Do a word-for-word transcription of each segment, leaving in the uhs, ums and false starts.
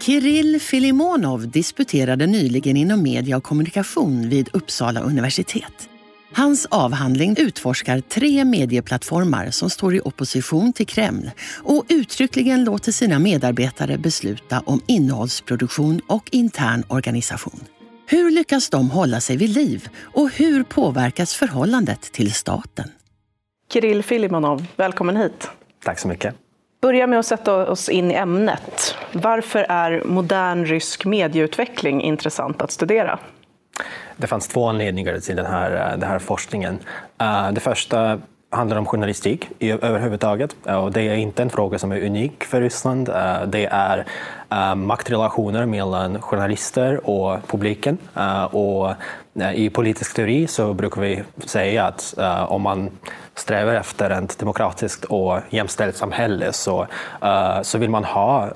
Kirill Filimonov disputerade nyligen inom media och kommunikation vid Uppsala universitet. Hans avhandling utforskar tre medieplattformar som står i opposition till Kreml och uttryckligen låter sina medarbetare besluta om innehållsproduktion och intern organisation. Hur lyckas de hålla sig vid liv och hur påverkas förhållandet till staten? Kirill Filimonov, välkommen hit. Tack så mycket. Börja med att sätta oss in i ämnet. Varför är modern rysk medieutveckling intressant att studera? Det fanns två anledningar till den här, den här forskningen. Det första handlar om journalistik överhuvudtaget. Och det är inte en fråga som är unik för Ryssland. Det är maktrelationer mellan journalister och publiken. Och i politisk teori så brukar vi säga att om man strävar efter ett demokratiskt och jämställt samhälle så, så vill man ha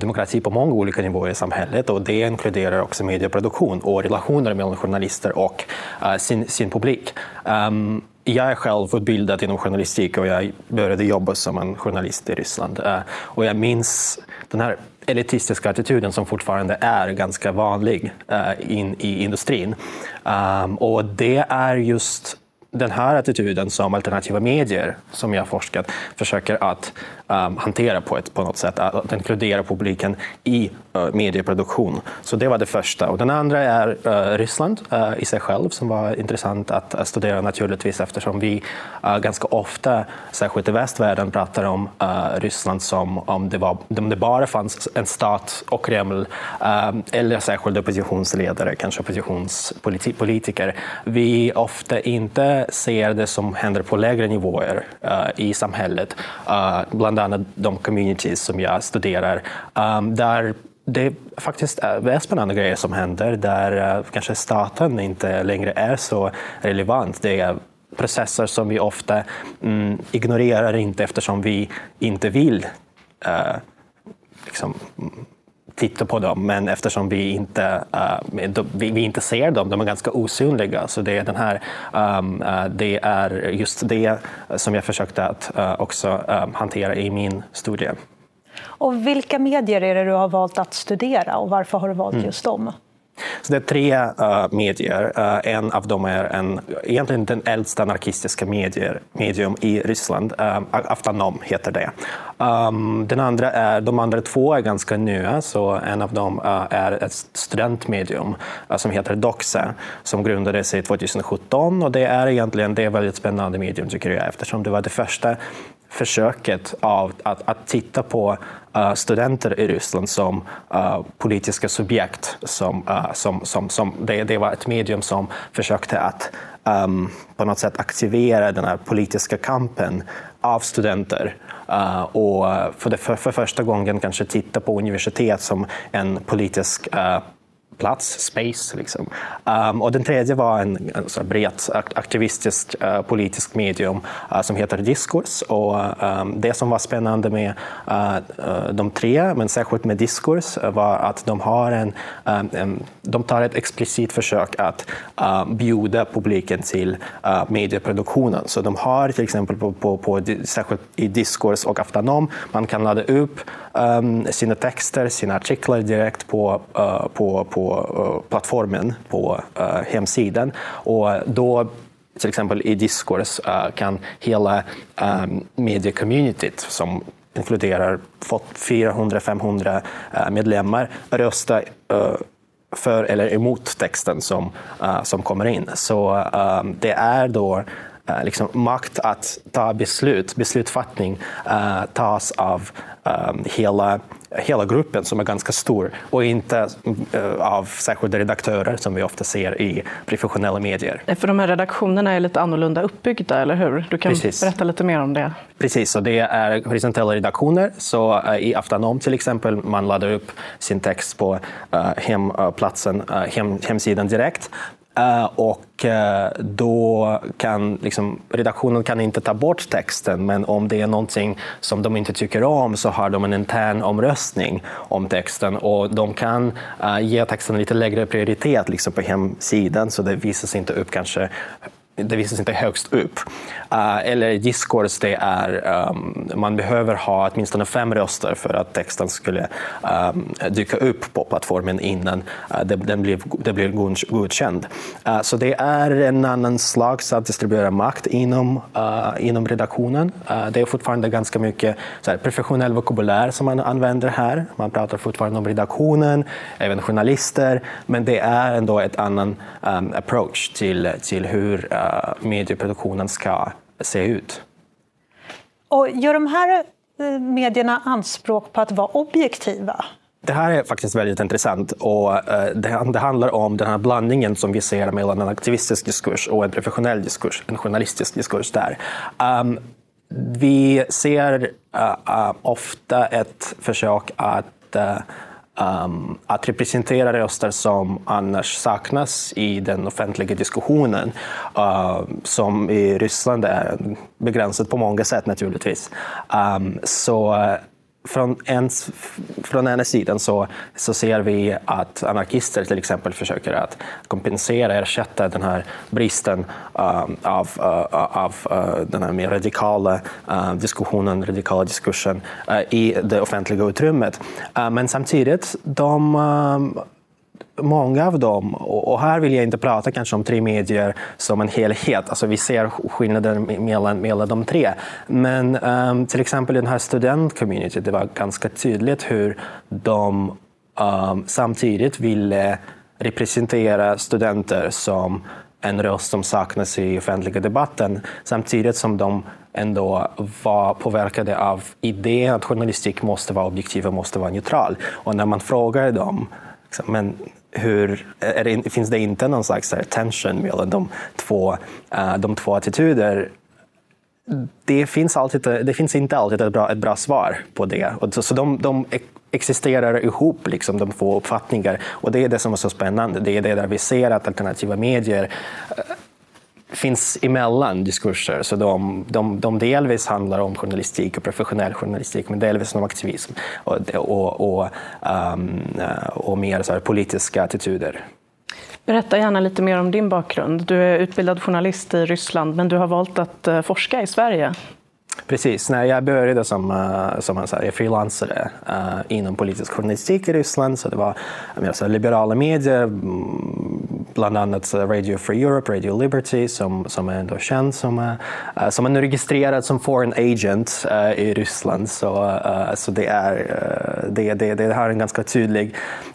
demokrati på många olika nivåer i samhället, och det inkluderar också medieproduktion och relationer mellan journalister och sin, sin publik. Jag är själv utbildad inom journalistik och jag började jobba som en journalist i Ryssland. Och jag minns den här elitistiska attityden som fortfarande är ganska vanlig in i industrin. Och det är just den här attityden som alternativa medier, som jag forskat, försöker att um, hantera på, ett, på något sätt, att inkludera publiken i uh, medieproduktion. Så det var det första. Och den andra är uh, Ryssland uh, i sig själv, som var intressant att uh, studera naturligtvis, eftersom vi uh, ganska ofta, särskilt i västvärlden, pratar om uh, Ryssland som om det, var, om det bara fanns en stat och Kreml, uh, eller särskilt oppositionsledare, kanske oppositionspolitiker. Vi ofta inte ser det som händer på lägre nivåer uh, i samhället, uh, bland annat de communities som jag studerar, um, där det faktiskt är spännande grejer som händer, där uh, kanske staten inte längre är så relevant. Det är processer som vi ofta mm, ignorerar, inte eftersom vi inte vill uh, liksom, titta på dem, men eftersom vi inte, uh, de, vi, vi inte ser dem, de är ganska osynliga. Så det är, den här, um, uh, det är just det som jag försökte att uh, också uh, hantera i min studie. Och vilka medier är det du har valt att studera, och varför har du valt mm. just dem? Så det är tre uh, medier. Uh, en av dem är en, egentligen den äldsta anarkistiska medier, medium i Ryssland. Uh, Avtonom heter det. Um, den andra är, de andra två är ganska nya, så en av dem uh, är ett studentmedium uh, som heter Doxa, som grundades i tjugo sjutton, och det är egentligen det är väldigt spännande medium, tycker jag, eftersom det var det första försöket av att, att titta på uh, studenter i Ryssland som uh, politiska subjekt. Som, uh, som, som, som, det, det var ett medium som försökte att um, på något sätt aktivera den här politiska kampen av studenter. Uh, och för, det, för, för första gången kanske titta på universitet som en politisk uh, plats, space. Liksom. Um, och den tredje var en, en så bred aktivistisk uh, politisk medium uh, som heter Discourse. Och uh, um, det som var spännande med uh, uh, de tre, men särskilt med Discourse, uh, var att de har en, um, en, de tar ett explicit försök att uh, bjuda publiken till uh, medieproduktionen. Så de har till exempel på, på, på särskilt i Discourse och Aftonbladet, man kan ladda upp um, sina texter, sina artiklar direkt på, uh, på, på plattformen, på uh, hemsidan, och då till exempel i Discourse uh, kan hela um, mediecommunityt, som inkluderar fyrahundra till femhundra uh, medlemmar, rösta uh, för eller emot texten som, uh, som kommer in. Så uh, det är då uh, liksom makt att ta beslut, beslutfattning uh, tas av um, hela hela gruppen som är ganska stor och inte av särskilda redaktörer som vi ofta ser i professionella medier. För de här redaktionerna är lite annorlunda uppbyggda, eller hur? Du kan Precis. berätta lite mer om det. Precis, och det är horisontella redaktioner. Så i Avtonom till exempel, man laddar upp sin text på hemplatsen, hem, hemsidan direkt. Uh, och uh, då kan liksom, redaktionen kan inte ta bort texten, men om det är någonting som de inte tycker om så har de en intern omröstning om texten och de kan uh, ge texten lite lägre prioritet liksom, på hemsidan, så det visas inte upp kanske det visas inte högst upp. Uh, eller Discourse, det är um, man behöver ha åtminstone fem röster för att texten skulle um, dyka upp på plattformen innan uh, det, den blir, det blir godkänd. Uh, så det är en annan slags att distribuera makt inom, uh, inom redaktionen. Uh, det är fortfarande ganska mycket så här, professionell vokabulär som man använder här. Man pratar fortfarande om redaktionen, även journalister, men det är ändå ett annan um, approach till, till hur uh, medieproduktionen ska se ut. Och gör de här medierna anspråk på att vara objektiva? Det här är faktiskt väldigt intressant och det handlar om den här blandningen som vi ser mellan en aktivistisk diskurs och en professionell diskurs, en journalistisk diskurs där. Um, vi ser uh, uh, ofta ett försök att uh, Um, att representera röster som annars saknas i den offentliga diskussionen, uh, som i Ryssland är begränsat på många sätt naturligtvis. Um, så från, ens, från ena sidan så, så ser vi att anarkister till exempel försöker att kompensera, ersätta den här bristen uh, av, uh, av uh, den här mer radikala uh, diskussionen, radikala diskursen uh, i det offentliga utrymmet. Uh, men samtidigt, de... Uh, Många av dem, och här vill jag inte prata kanske om tre medier som en helhet, alltså vi ser skillnader mellan, mellan de tre, men um, till exempel den här studentcommunity, det var ganska tydligt hur de um, samtidigt ville representera studenter som en röst som saknas i offentliga debatten, samtidigt som de ändå var påverkade av idén att journalistik måste vara objektiv och måste vara neutral. Och när man frågar dem, men hur, är det, finns det inte någon slags tension mellan de två, de två attityder? Det finns, alltid, det finns inte alltid ett bra, ett bra svar på det. Så de, de existerar ihop, liksom, de två uppfattningar. Och det är det som är så spännande. Det är det där vi ser att alternativa medier finns emellan diskurser, så de, de, de delvis handlar om journalistik och professionell journalistik, men delvis om aktivism och, och, och, um, och mer så här politiska attityder. Berätta gärna lite mer om din bakgrund. Du är utbildad journalist i Ryssland, men du har valt att forska i Sverige. Precis, när jag började som, som man säger, frilansare uh, inom politisk journalistik i Ryssland, så det var alltså, liberala medier, bland annat Radio Free Europe, Radio Liberty, som, som är ändå känd som, uh, som är registrerad som foreign agent uh, i Ryssland. Så, uh, så det, är, uh, det, det, det har en ganska tydlig,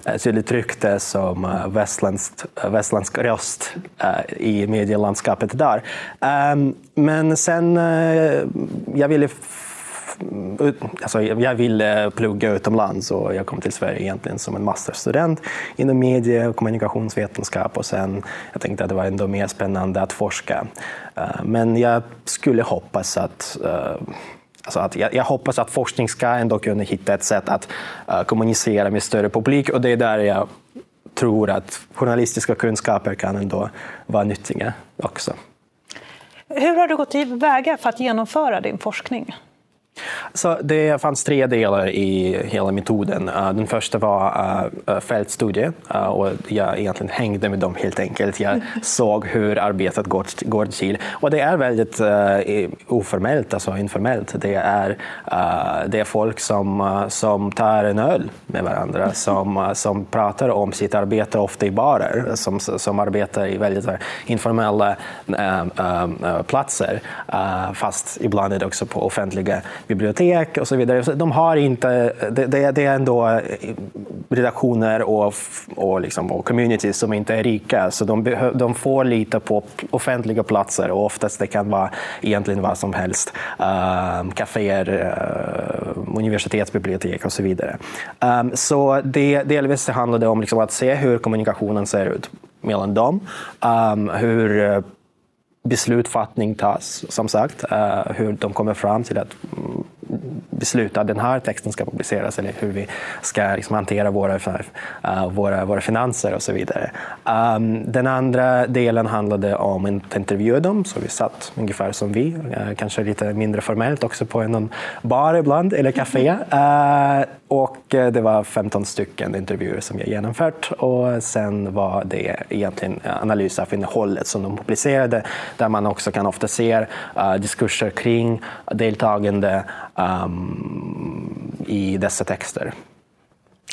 uh, tydligt rykte som uh, västländskt, uh, västländskt röst uh, i medielandskapet där. Um, men sen uh, jag ville Alltså, jag ville plugga utomlands och jag kom till Sverige egentligen som en masterstudent inom medie- och kommunikationsvetenskap, och sen jag tänkte att det var ändå mer spännande att forska. Men jag skulle hoppas att, alltså att jag, jag hoppas att forskning ska ändå kunna hitta ett sätt att kommunicera med större publik, och det är där jag tror att journalistiska kunskaper kan ändå vara nyttiga också. Hur har du gått till väga för att genomföra din forskning? Så det fanns tre delar i hela metoden. Den första var fältstudie, och jag egentligen hängde med dem helt enkelt. Jag såg hur arbetet går till, och det är väldigt oformellt, alltså informellt. Det är, det är folk som, som tar en öl med varandra, som, som pratar om sitt arbete ofta i barer, som, som arbetar i väldigt informella platser, fast ibland är det också på offentliga bibliotek. bibliotek och så vidare. De har inte, det, det är ändå redaktioner och, och, liksom, och communities som inte är rika, så de, de får lita på offentliga platser, och oftast det kan vara egentligen vad som helst. Um, kaféer, um, universitetsbibliotek och så vidare. Um, så det, delvis handlar det om liksom att se hur kommunikationen ser ut mellan dem, um, hur beslutfattning tas, som sagt, uh, hur de kommer fram till att mm, besluta att den här texten ska publiceras, eller hur vi ska liksom hantera våra, uh, våra, våra finanser och så vidare. Um, den andra delen handlade om en intervju, dem, så vi satt ungefär som vi, uh, kanske lite mindre formellt också, på en bar ibland, eller café. Uh, och det var femton stycken intervjuer som jag genomfört, och sen var det egentligen analys av innehållet som de publicerade, där man också kan ofta se uh, diskurser kring deltagande um, i dessa texter.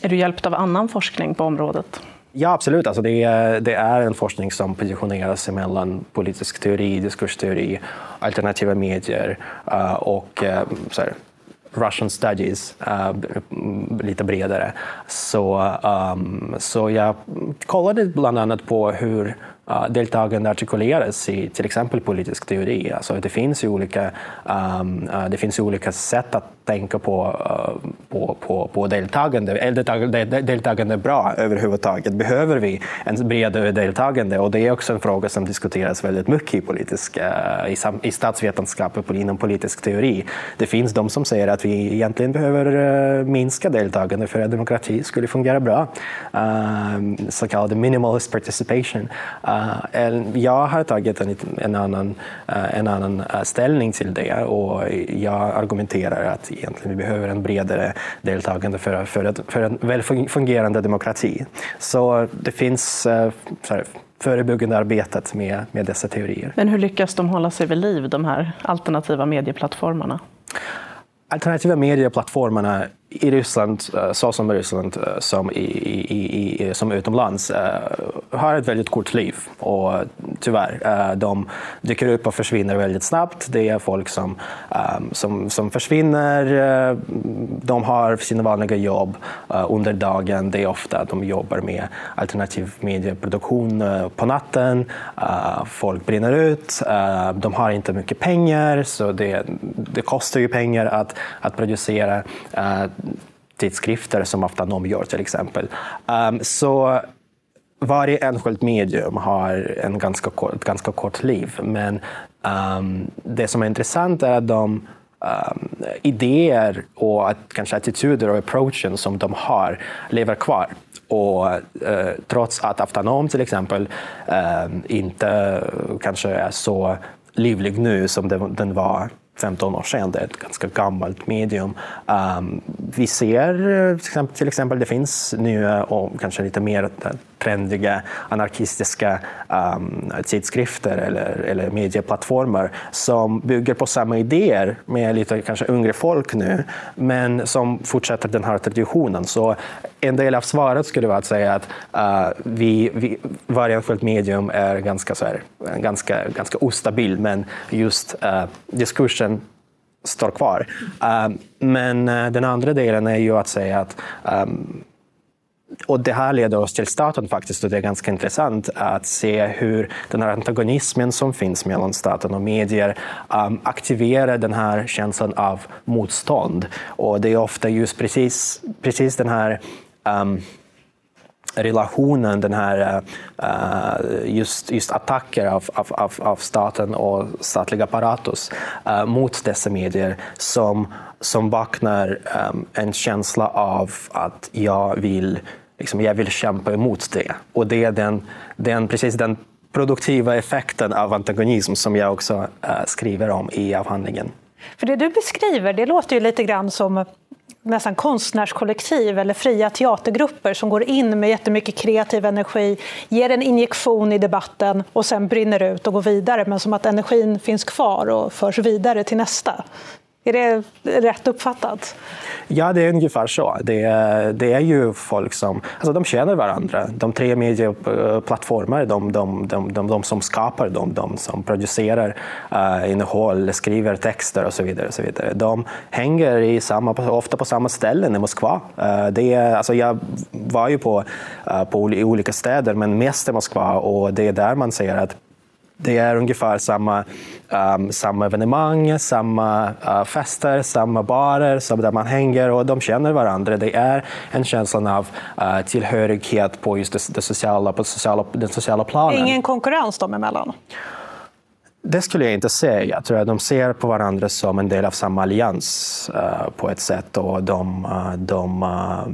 Är du hjälpt av annan forskning på området? Ja, absolut. Alltså det, är, det är en forskning som positionerar sig mellan politisk teori, diskursteori, alternativa medier uh, och uh, så här, Russian studies, uh, lite bredare. Så, um, så jag kollade bland annat på hur uh, deltagarna artikuleras i till exempel politisk teori. Alltså det finns ju olika, um, uh, det finns ju olika sätt att tänka på, uh, på, på, på deltagande. Deltagande, deltagande är bra överhuvudtaget. Behöver vi en bredare deltagande? Och det är också en fråga som diskuteras väldigt mycket i, politisk, uh, i, sam- i statsvetenskap och inom politisk teori. Det finns de som säger att vi egentligen behöver uh, minska deltagande för att demokrati skulle fungera bra. Uh, så kallad minimalist participation. Uh, jag har tagit en, en annan, uh, en annan uh, ställning till det, och jag argumenterar att egentligen vi behöver en bredare deltagande för, för, ett, för en väl fungerande demokrati. Så det finns uh, sorry, förebyggande arbetet med, med dessa teorier. Men hur lyckas de hålla sig vid liv, de här alternativa medieplattformarna? Alternativa medieplattformarna i Ryssland, så som i Ryssland som, i, i, i, som utomlands, har ett väldigt kort liv, och tyvärr, de dyker upp och försvinner väldigt snabbt. Det är folk som, som, som försvinner, de har sina vanliga jobb under dagen, det är ofta att de jobbar med alternativ medieproduktion på natten, folk brinner ut, de har inte mycket pengar, så det, det kostar ju pengar att, att producera tidskrifter som Avtonom gör till exempel. Um, så varje enskilt medium har en ganska kort, ett ganska kort liv, men um, det som är intressant är att de um, idéer och att, kanske attityder och approachen som de har lever kvar. Och uh, trots att Avtonom till exempel um, inte kanske är så livlig nu som den, den var femton år sedan, det är ett ganska gammalt medium. Um, vi ser till exempel, till exempel, det finns nya och kanske lite mer trendiga anarkistiska um, tidskrifter eller, eller medieplattformar som bygger på samma idéer med lite kanske yngre folk nu, men som fortsätter den här traditionen. Så en del av svaret skulle vara att säga att uh, vi, vi, varje enskilt medium är ganska, så här, ganska, ganska ostabil, men just uh, diskursen står kvar. Um, men den andra delen är ju att säga att um, och det här leder oss till staten faktiskt, och det är ganska intressant att se hur den här antagonismen som finns mellan staten och medier um, aktiverar den här känslan av motstånd, och det är ofta just precis, precis den här um, relationen, den här uh, just, just attacker av, av, av staten och statliga apparatus uh, mot dessa medier som, som vaknar um, en känsla av att jag vill, liksom, jag vill kämpa emot det. Och det är den, den, precis den produktiva effekten av antagonism som jag också uh, skriver om i avhandlingen. För det du beskriver, det låter ju lite grann som nästan konstnärskollektiv eller fria teatergrupper som går in med jättemycket kreativ energi, ger en injektion i debatten och sen brinner ut och går vidare, men som att energin finns kvar och förs vidare till nästa. Är det rätt uppfattat? Ja, det är ungefär så. Det är, det är ju folk som... Alltså de känner varandra. De tre medieplattformar, de, de, de, de, de som skapar, de, de som producerar uh, innehåll, skriver texter och så vidare. Och så vidare. De hänger i samma, ofta på samma ställen i Moskva. Uh, det är, alltså jag var ju på, uh, på i olika städer, men mest i Moskva, och det är där man säger att det är ungefär samma, um, samma evenemang, samma uh, fester, samma barer som där man hänger, och de känner varandra. Det är en känsla av uh, tillhörighet på just det, det sociala, på sociala, den sociala planen. Ingen konkurrens dem emellan? Det skulle jag inte säga. Jag tror att de ser på varandra som en del av samma allians uh, på ett sätt, och de... Uh, de, uh,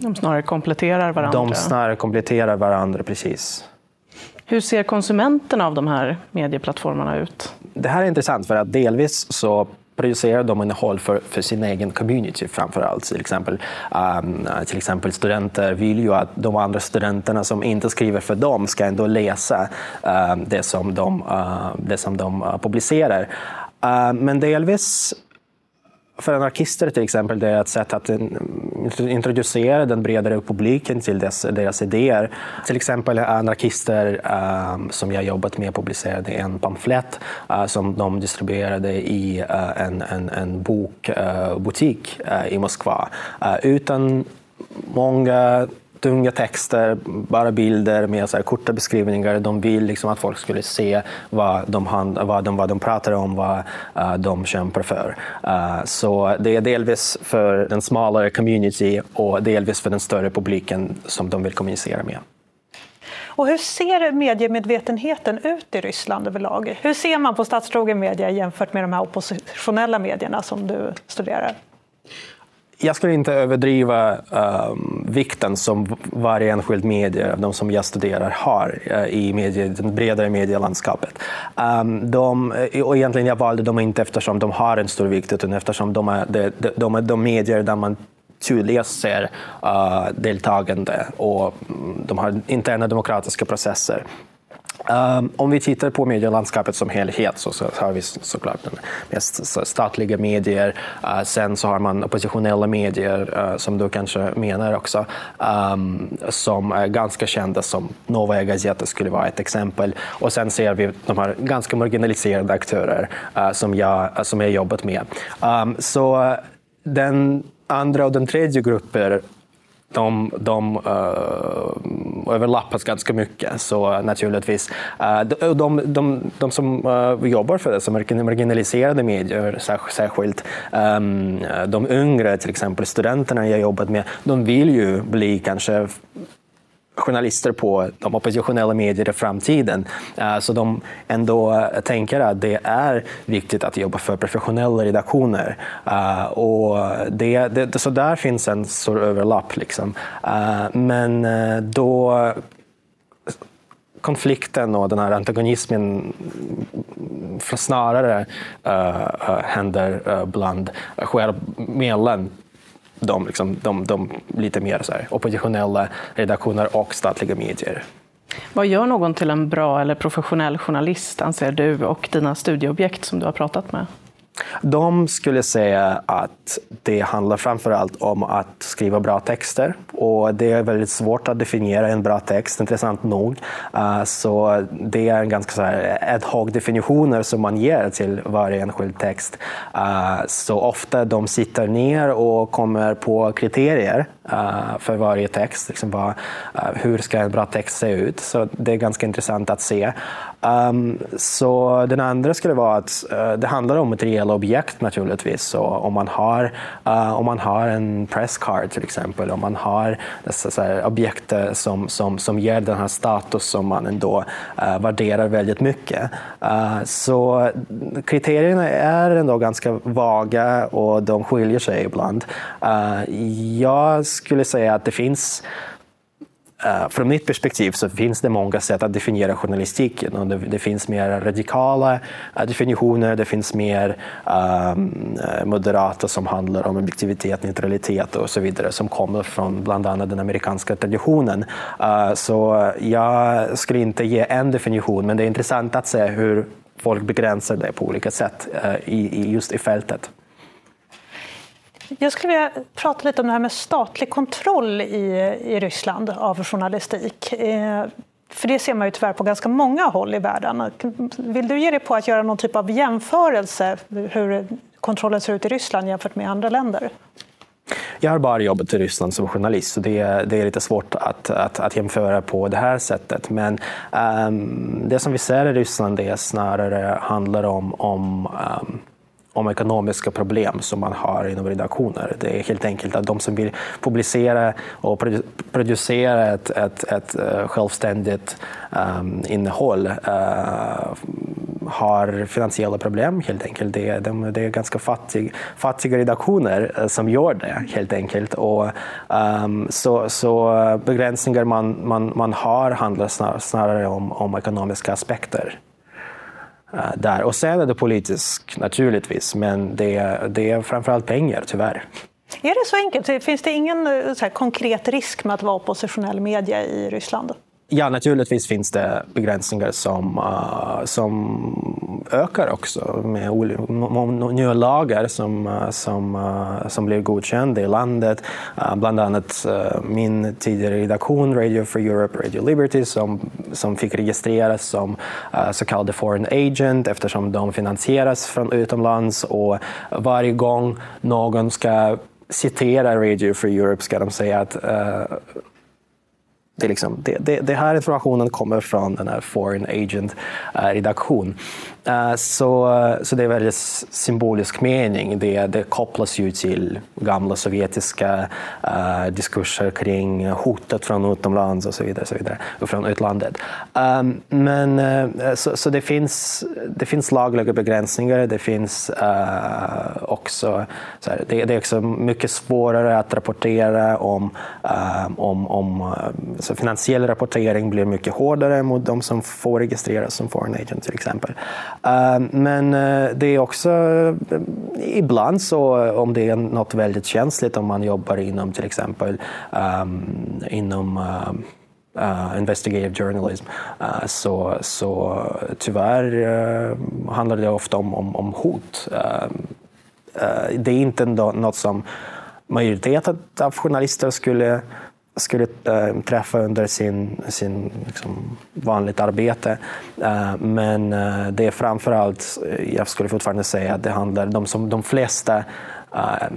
de snarare kompletterar varandra. De snarare kompletterar varandra, precis. Hur ser konsumenterna av de här medieplattformarna ut? Det här är intressant, för att delvis så producerar de innehåll för, för sin egen community framförallt. Till exempel, um, till exempel studenter vill ju att de andra studenterna som inte skriver för dem ska ändå läsa um, det som de, uh, det som de uh, publicerar. Uh, men delvis... För anarkister till exempel, det är ett sätt att introducera den bredare publiken till dess, deras idéer. Till exempel anarkister um, som jag jobbat med publicerade en pamflett uh, som de distribuerade i uh, en, en, en bokbutik uh, uh, i Moskva. Uh, utan många... tunga texter, bara bilder med så här korta beskrivningar. De vill liksom att folk skulle se vad de, hand, vad de, vad de pratar om, vad uh, de kämpar för. Uh, så det är delvis för den smalare community och delvis för den större publiken som de vill kommunicera med. Och hur ser mediemedvetenheten ut i Ryssland överlag? Hur ser man på statstrogen media jämfört med de här oppositionella medierna som du studerar? Jag skulle inte överdriva uh, vikten som varje enskild medie av de som jag studerar har uh, i medie, det bredare medielandskapet. Um, de, och egentligen jag valde dem inte eftersom de har en stor vikt, utan eftersom de är de, de, de, de medier där man tydligast ser uh, deltagande, och de har interna demokratiska processer. Um, om vi tittar på medielandskapet som helhet så, så har vi såklart den mest statliga medier. Uh, sen så har man oppositionella medier, uh, som du kanske menar också, um, som är ganska kända, som Nova Gazeta skulle vara ett exempel. Och sen ser vi de här ganska marginaliserade aktörer uh, som jag som jag jobbat med. Um, så den andra och den tredje grupper, de, de uh, överlappas ganska mycket, så naturligtvis uh, de, de, de, de som uh, jobbar för det, som marginaliserade medier, särskilt um, de yngre, till exempel studenterna jag jobbat med, de vill ju bli kanske journalister på de oppositionella medier i framtiden. Så de ändå tänker att det är viktigt att jobba för professionella redaktioner. Och det, det, så där finns en stor överlapp. Liksom. Men då konflikten och den här antagonismen snarare händer bland sker mellan De, liksom, de, de lite mer så här, oppositionella redaktioner och statliga medier. Vad gör någon till en bra eller professionell journalist, anser du, och dina studieobjekt som du har pratat med? De skulle säga att det handlar framförallt om att skriva bra texter, och det är väldigt svårt att definiera en bra text, intressant nog. Så det är en ganska så här ad hoc definitioner som man ger till varje enskild text. Så ofta de sitter ner och kommer på kriterier för varje text, liksom bara, hur ska en bra text se ut? Så det är ganska intressant att se. Um, så den andra skulle vara att uh, det handlar om materiella objekt naturligtvis. Så om man har, uh, om man har en press card till exempel, om man har dessa så här objekt som, som, som ger den här status som man ändå uh, värderar väldigt mycket. Uh, så kriterierna är ändå ganska vaga, och de skiljer sig ibland. Uh, jag skulle säga att det finns... Uh, från mitt perspektiv så finns det många sätt att definiera journalistiken. Det, det finns mer radikala definitioner, det finns mer um, moderata som handlar om objektivitet, neutralitet och så vidare, som kommer från bland annat den amerikanska traditionen. Uh, så jag skulle inte ge en definition, men det är intressant att se hur folk begränsar det på olika sätt uh, i, i just i fältet. Jag skulle vilja prata lite om det här med statlig kontroll i, i Ryssland av journalistik. Eh, för det ser man ju tyvärr på ganska många håll i världen. Vill du ge dig på att göra någon typ av jämförelse hur kontrollen ser ut i Ryssland jämfört med andra länder? Jag har bara jobbat i Ryssland som journalist, så det är, det är lite svårt att, att, att jämföra på det här sättet. Men um, det som vi ser i Ryssland är snarare handlar om, om um, om ekonomiska problem som man har inom redaktioner. Det är helt enkelt att de som vill publicera och producera ett, ett, ett självständigt um, innehåll uh, har finansiella problem helt enkelt. Det, de, det är ganska fattig, fattiga redaktioner som gör det helt enkelt. Och, um, så, så begränsningar man, man, man har handlar snar, snarare om, om ekonomiska aspekter. Där. Och sen är det politiskt naturligtvis, men det, det är framförallt pengar tyvärr. Är det så enkelt? Finns det ingen så här, konkret risk med att vara oppositionell media i Ryssland? Ja, naturligtvis finns det begränsningar som, uh, som ökar också med nya lagar som, uh, som, uh, som blir godkända i landet. Uh, bland annat uh, min tidigare redaktion, Radio Free Europe, Radio Liberty, som, som fick registreras som uh, så kallade foreign agent eftersom de finansieras från utomlands, och varje gång någon ska citera Radio Free Europe ska de säga att uh, Det, liksom, det, det, det här informationen kommer från den här Foreign Agent-redaktion. Uh, så, så det är väldigt symbolisk mening. Det, det kopplas ju till gamla sovjetiska uh, diskurser kring hotet från utomlands och så vidare, så vidare och från utlandet. Um, men, uh, så så det, finns, det finns lagliga begränsningar. Det finns uh, också, så här, det, det är också mycket svårare att rapportera om, um, om, om så finansiell rapportering blir mycket hårdare mot de som får registreras som foreign agent till exempel. Men det är också ibland så, om det är något väldigt känsligt, om man jobbar inom till exempel inom Uh, investigative journalism, uh, så, så tyvärr uh, handlar det ofta om, om, om hot. Uh, uh, det är inte något som majoriteten av journalister skulle skulle äh, träffa under sin, sin liksom, vanligt arbete. Äh, men äh, det är framförallt, jag skulle fortfarande säga att det handlar de som de flesta äh,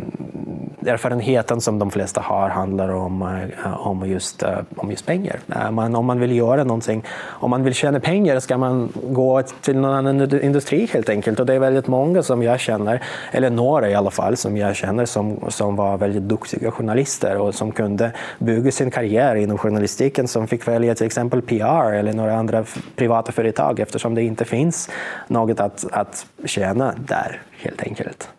erfarenheten som de flesta har handlar om, äh, om, just, äh, om just pengar. Äh, man, om man vill göra någonting, om man vill tjäna pengar ska man gå till någon annan industri helt enkelt. Och det är väldigt många som jag känner, eller några i alla fall som jag känner som, som var väldigt duktiga journalister och som kunde bygga sin karriär inom journalistiken, som fick välja till exempel P R eller några andra privata företag eftersom det inte finns något att, att tjäna där helt enkelt.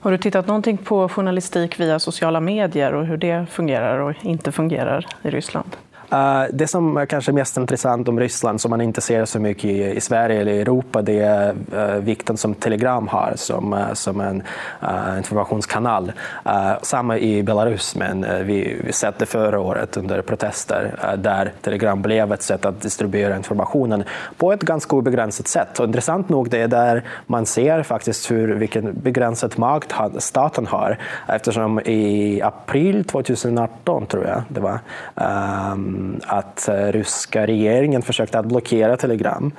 Har du tittat någonting på journalistik via sociala medier och hur det fungerar och inte fungerar i Ryssland? Uh, det som är kanske mest intressant om Ryssland som man inte ser så mycket i, i Sverige eller Europa, det är uh, vikten som Telegram har som, uh, som en uh, informationskanal. Uh, samma i Belarus, men uh, vi, vi sett det förra året under protester uh, där Telegram blev ett sätt att distribuera informationen på ett ganska obegränsat sätt. Och intressant nog, det är där man ser faktiskt hur vilken begränsad makt staten har, eftersom i april tjugo arton tror jag det var um, att ryska regeringen försökte att blockera Telegram.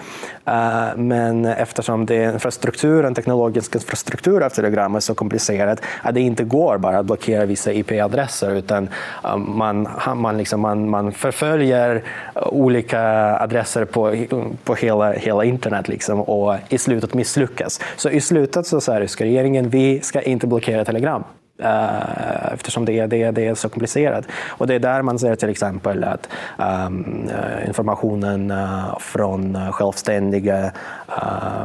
Men eftersom det är infrastrukturen, teknologisk infrastruktur av Telegram är så komplicerat att det inte går bara att blockera vissa I P-adresser, utan man, man, liksom, man, man förföljer olika adresser på, på hela, hela internet liksom, och i slutet misslyckas. Så i slutet så sa ryska regeringen, vi ska inte blockera Telegram. Uh, eftersom det, det, det är så komplicerat. Och det är där man ser till exempel att um, informationen uh, från självständiga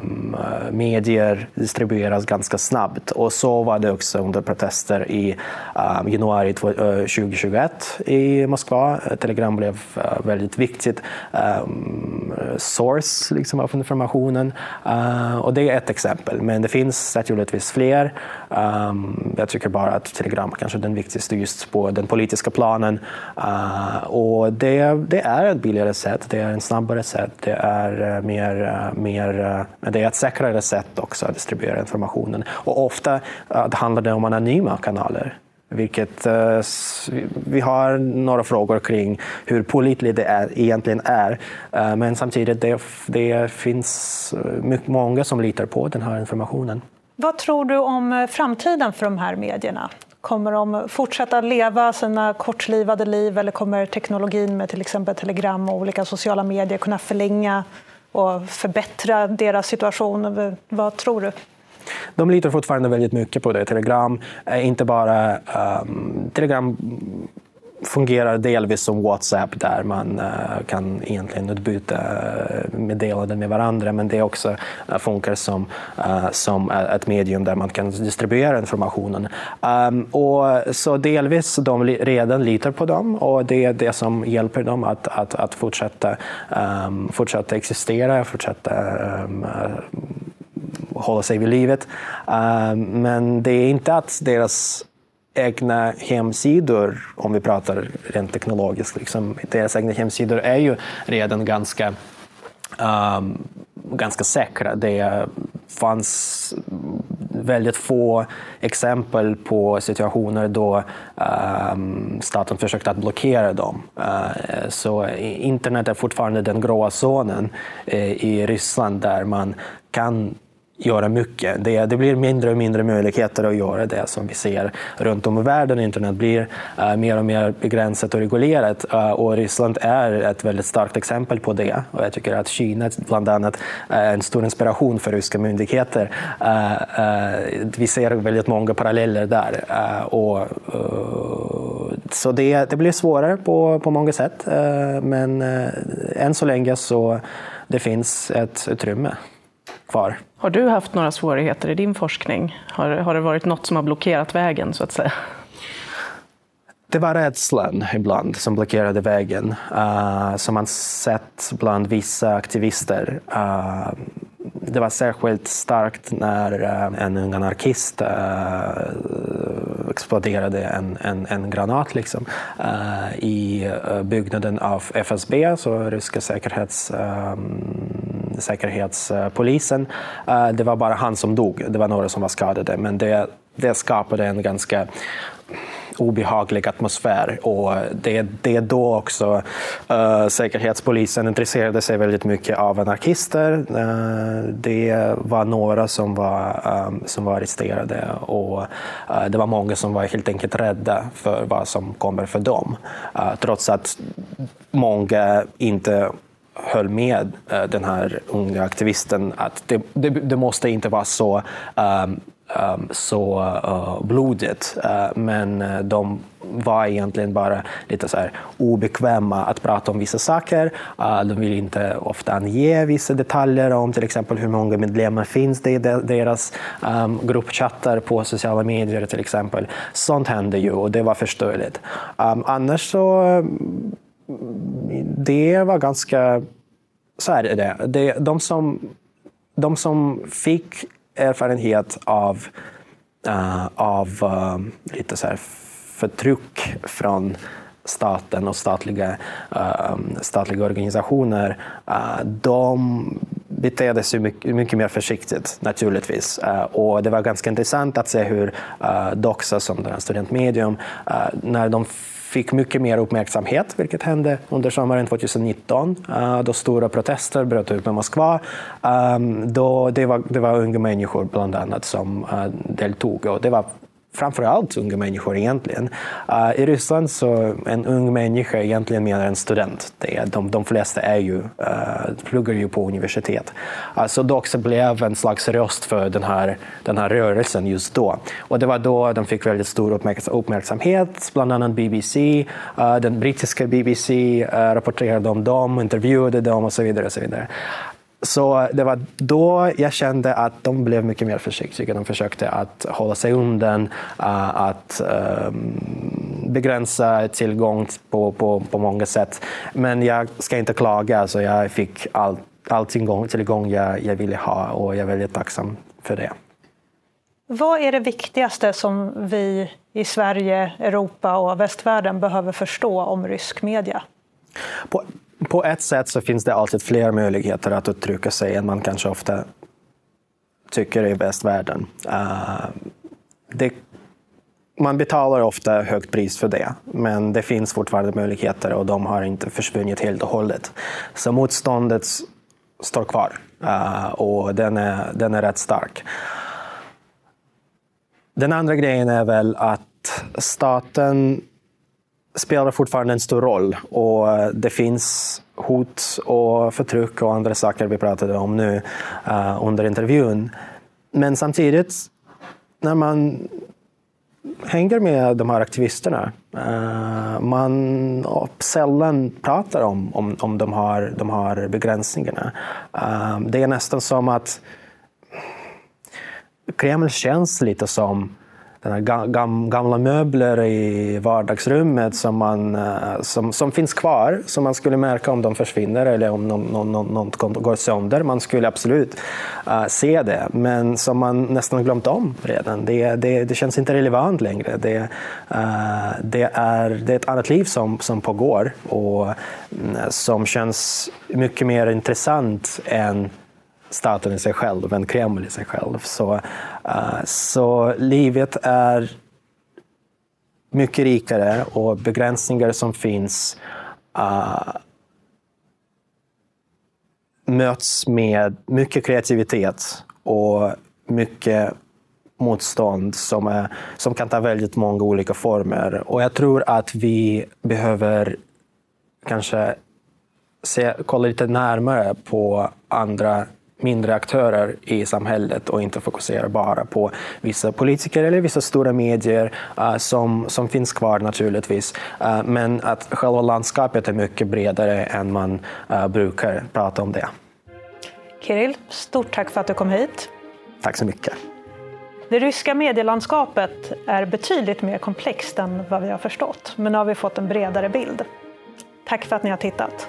um, medier distribueras ganska snabbt. Och så var det också under protester i um, januari tjugo tjugoett i Moskva. Telegram blev uh, väldigt viktigt um, source liksom, av informationen. Uh, och det är ett exempel, men det finns naturligtvis fler. Um, jag tycker bara att Telegram kanske är den viktigaste just på den politiska planen. Uh, och det, det är ett billigare sätt, det är en snabbare sätt, det är, mer, mer, det är ett säkrare sätt också att distribuera informationen. Och ofta uh, det handlar det om anonyma kanaler. Vilket, vi har några frågor kring hur pålitligt det är, egentligen är. Men samtidigt det, det finns mycket många som litar på den här informationen. Vad tror du om framtiden för de här medierna? Kommer de fortsätta leva sina kortlivade liv eller kommer teknologin med till exempel Telegram och olika sociala medier kunna förlänga och förbättra deras situation? Vad tror du? De litar fortfarande väldigt mycket på det. Telegram är inte bara... Um, Telegram fungerar delvis som WhatsApp där man uh, kan egentligen utbyta uh, meddelanden med varandra, men det också uh, funkar som, uh, som ett medium där man kan distribuera informationen. Um, och så delvis de li- redan litar på dem och det är det som hjälper dem att, att, att fortsätta, um, fortsätta existera, fortsätta... Um, uh, hålla sig vid livet. Uh, men det är inte att deras egna hemsidor, om vi pratar rent teknologiskt, liksom, deras egna hemsidor är ju redan ganska uh, ganska säkra. Det fanns väldigt få exempel på situationer då um, staten försökte att blockera dem. Uh, så internet är fortfarande den gråa zonen uh, i Ryssland där man kan göra mycket. Det, det blir mindre och mindre möjligheter att göra det som vi ser runt om i världen. Internet blir uh, mer och mer begränsat och reglerat uh, och Ryssland är ett väldigt starkt exempel på det. Och jag tycker att Kina bland annat är en stor inspiration för ryska myndigheter. Uh, uh, vi ser väldigt många paralleller där. Uh, och, uh, så det, det blir svårare på, på många sätt. Uh, men uh, än så länge så det finns ett utrymme kvar. Har du haft några svårigheter i din forskning? Har, har det varit något som har blockerat vägen, så att säga? Det var rädslan ibland som blockerade vägen. Uh, som man sett bland vissa aktivister. Uh, det var särskilt starkt när uh, en ung anarkist uh, exploderade en, en, en granat liksom, uh, i byggnaden av F S B, så ryska säkerhets... Um, säkerhetspolisen. Det var bara han som dog. Det var några som var skadade. Men det, det skapade en ganska obehaglig atmosfär. Och det, det är då också uh, säkerhetspolisen intresserade sig väldigt mycket av anarkister. Uh, det var några som var, um, som var arresterade. Och uh, det var många som var helt enkelt rädda för vad som kommer för dem. Uh, trots att många inte höll med den här unga aktivisten att det, det, det måste inte vara så, um, um, så uh, blodigt. Uh, men de var egentligen bara lite så här obekväma att prata om vissa saker. Uh, de vill inte ofta ange vissa detaljer om till exempel hur många medlemmar finns det i deras um, gruppchattar på sociala medier till exempel. Sånt hände ju och det var förstörligt. Um, annars så... Det var ganska... Så här är det. det de, som, de som fick erfarenhet av, uh, av uh, lite så här förtryck från staten och statliga, uh, statliga organisationer, uh, de betedde sig mycket, mycket mer försiktigt naturligtvis. Uh, och det var ganska intressant att se hur uh, Doxa, som den här studentmedium, uh, när de fick mycket mer uppmärksamhet, vilket hände under sommaren tjugonitton, då stora protester bröt ut med Moskva. Då det, var, det var unga människor bland annat som deltog, och det var framförallt unga människor egentligen. I Ryssland så en ung människa egentligen menar en student. De, de flesta är ju, pluggar ju på universitet. Så det också blev en slags röst för den här, den här rörelsen just då. Och det var då de fick väldigt stor uppmärksamhet. Bland annat B B C, den brittiska B B C rapporterade om dem, intervjuade dem och så vidare. Och så vidare. Så det var då jag kände att de blev mycket mer försiktiga. De försökte att hålla sig undan, att begränsa tillgång på, på, på många sätt. Men jag ska inte klaga, så jag fick all, all tillgång, tillgång jag, jag ville ha, och jag är väldigt tacksam för det. Vad är det viktigaste som vi i Sverige, Europa och västvärlden behöver förstå om rysk media? På, på ett sätt så finns det alltid fler möjligheter att uttrycka sig än man kanske ofta tycker i västvärlden. Uh, det, man betalar ofta högt pris för det, men det finns fortfarande möjligheter och de har inte försvunnit helt och hållet. Så motståndet står kvar uh, och den är, den är rätt stark. Den andra grejen är väl att staten spelar fortfarande en stor roll, och det finns hot och förtryck och andra saker vi pratade om nu uh, under intervjun. Men samtidigt, när man hänger med de här aktivisterna, uh, man sällan pratar om, om, om de, här, de här begränsningarna. Uh, det är nästan som att Kreml känns lite som den här gamla möbler i vardagsrummet som, man, som, som finns kvar, som man skulle märka om de försvinner eller om något någon, någon går sönder. Man skulle absolut uh, se det, men som man nästan glömt om redan. Det, det, det känns inte relevant längre. Det, uh, det, är, det är ett annat liv som, som pågår och uh, som känns mycket mer intressant än staten i sig själv, en Kreml i sig själv. Så, uh, så livet är mycket rikare, och begränsningar som finns uh, möts med mycket kreativitet och mycket motstånd som, är, som kan ta väldigt många olika former. Och jag tror att vi behöver kanske se, kolla lite närmare på andra mindre aktörer i samhället och inte fokusera bara på vissa politiker eller vissa stora medier uh, som, som finns kvar naturligtvis. Uh, men att själva landskapet är mycket bredare än man uh, brukar prata om det. Kirill, stort tack för att du kom hit. Tack så mycket. Det ryska medielandskapet är betydligt mer komplext än vad vi har förstått, men nu har vi fått en bredare bild. Tack för att ni har tittat.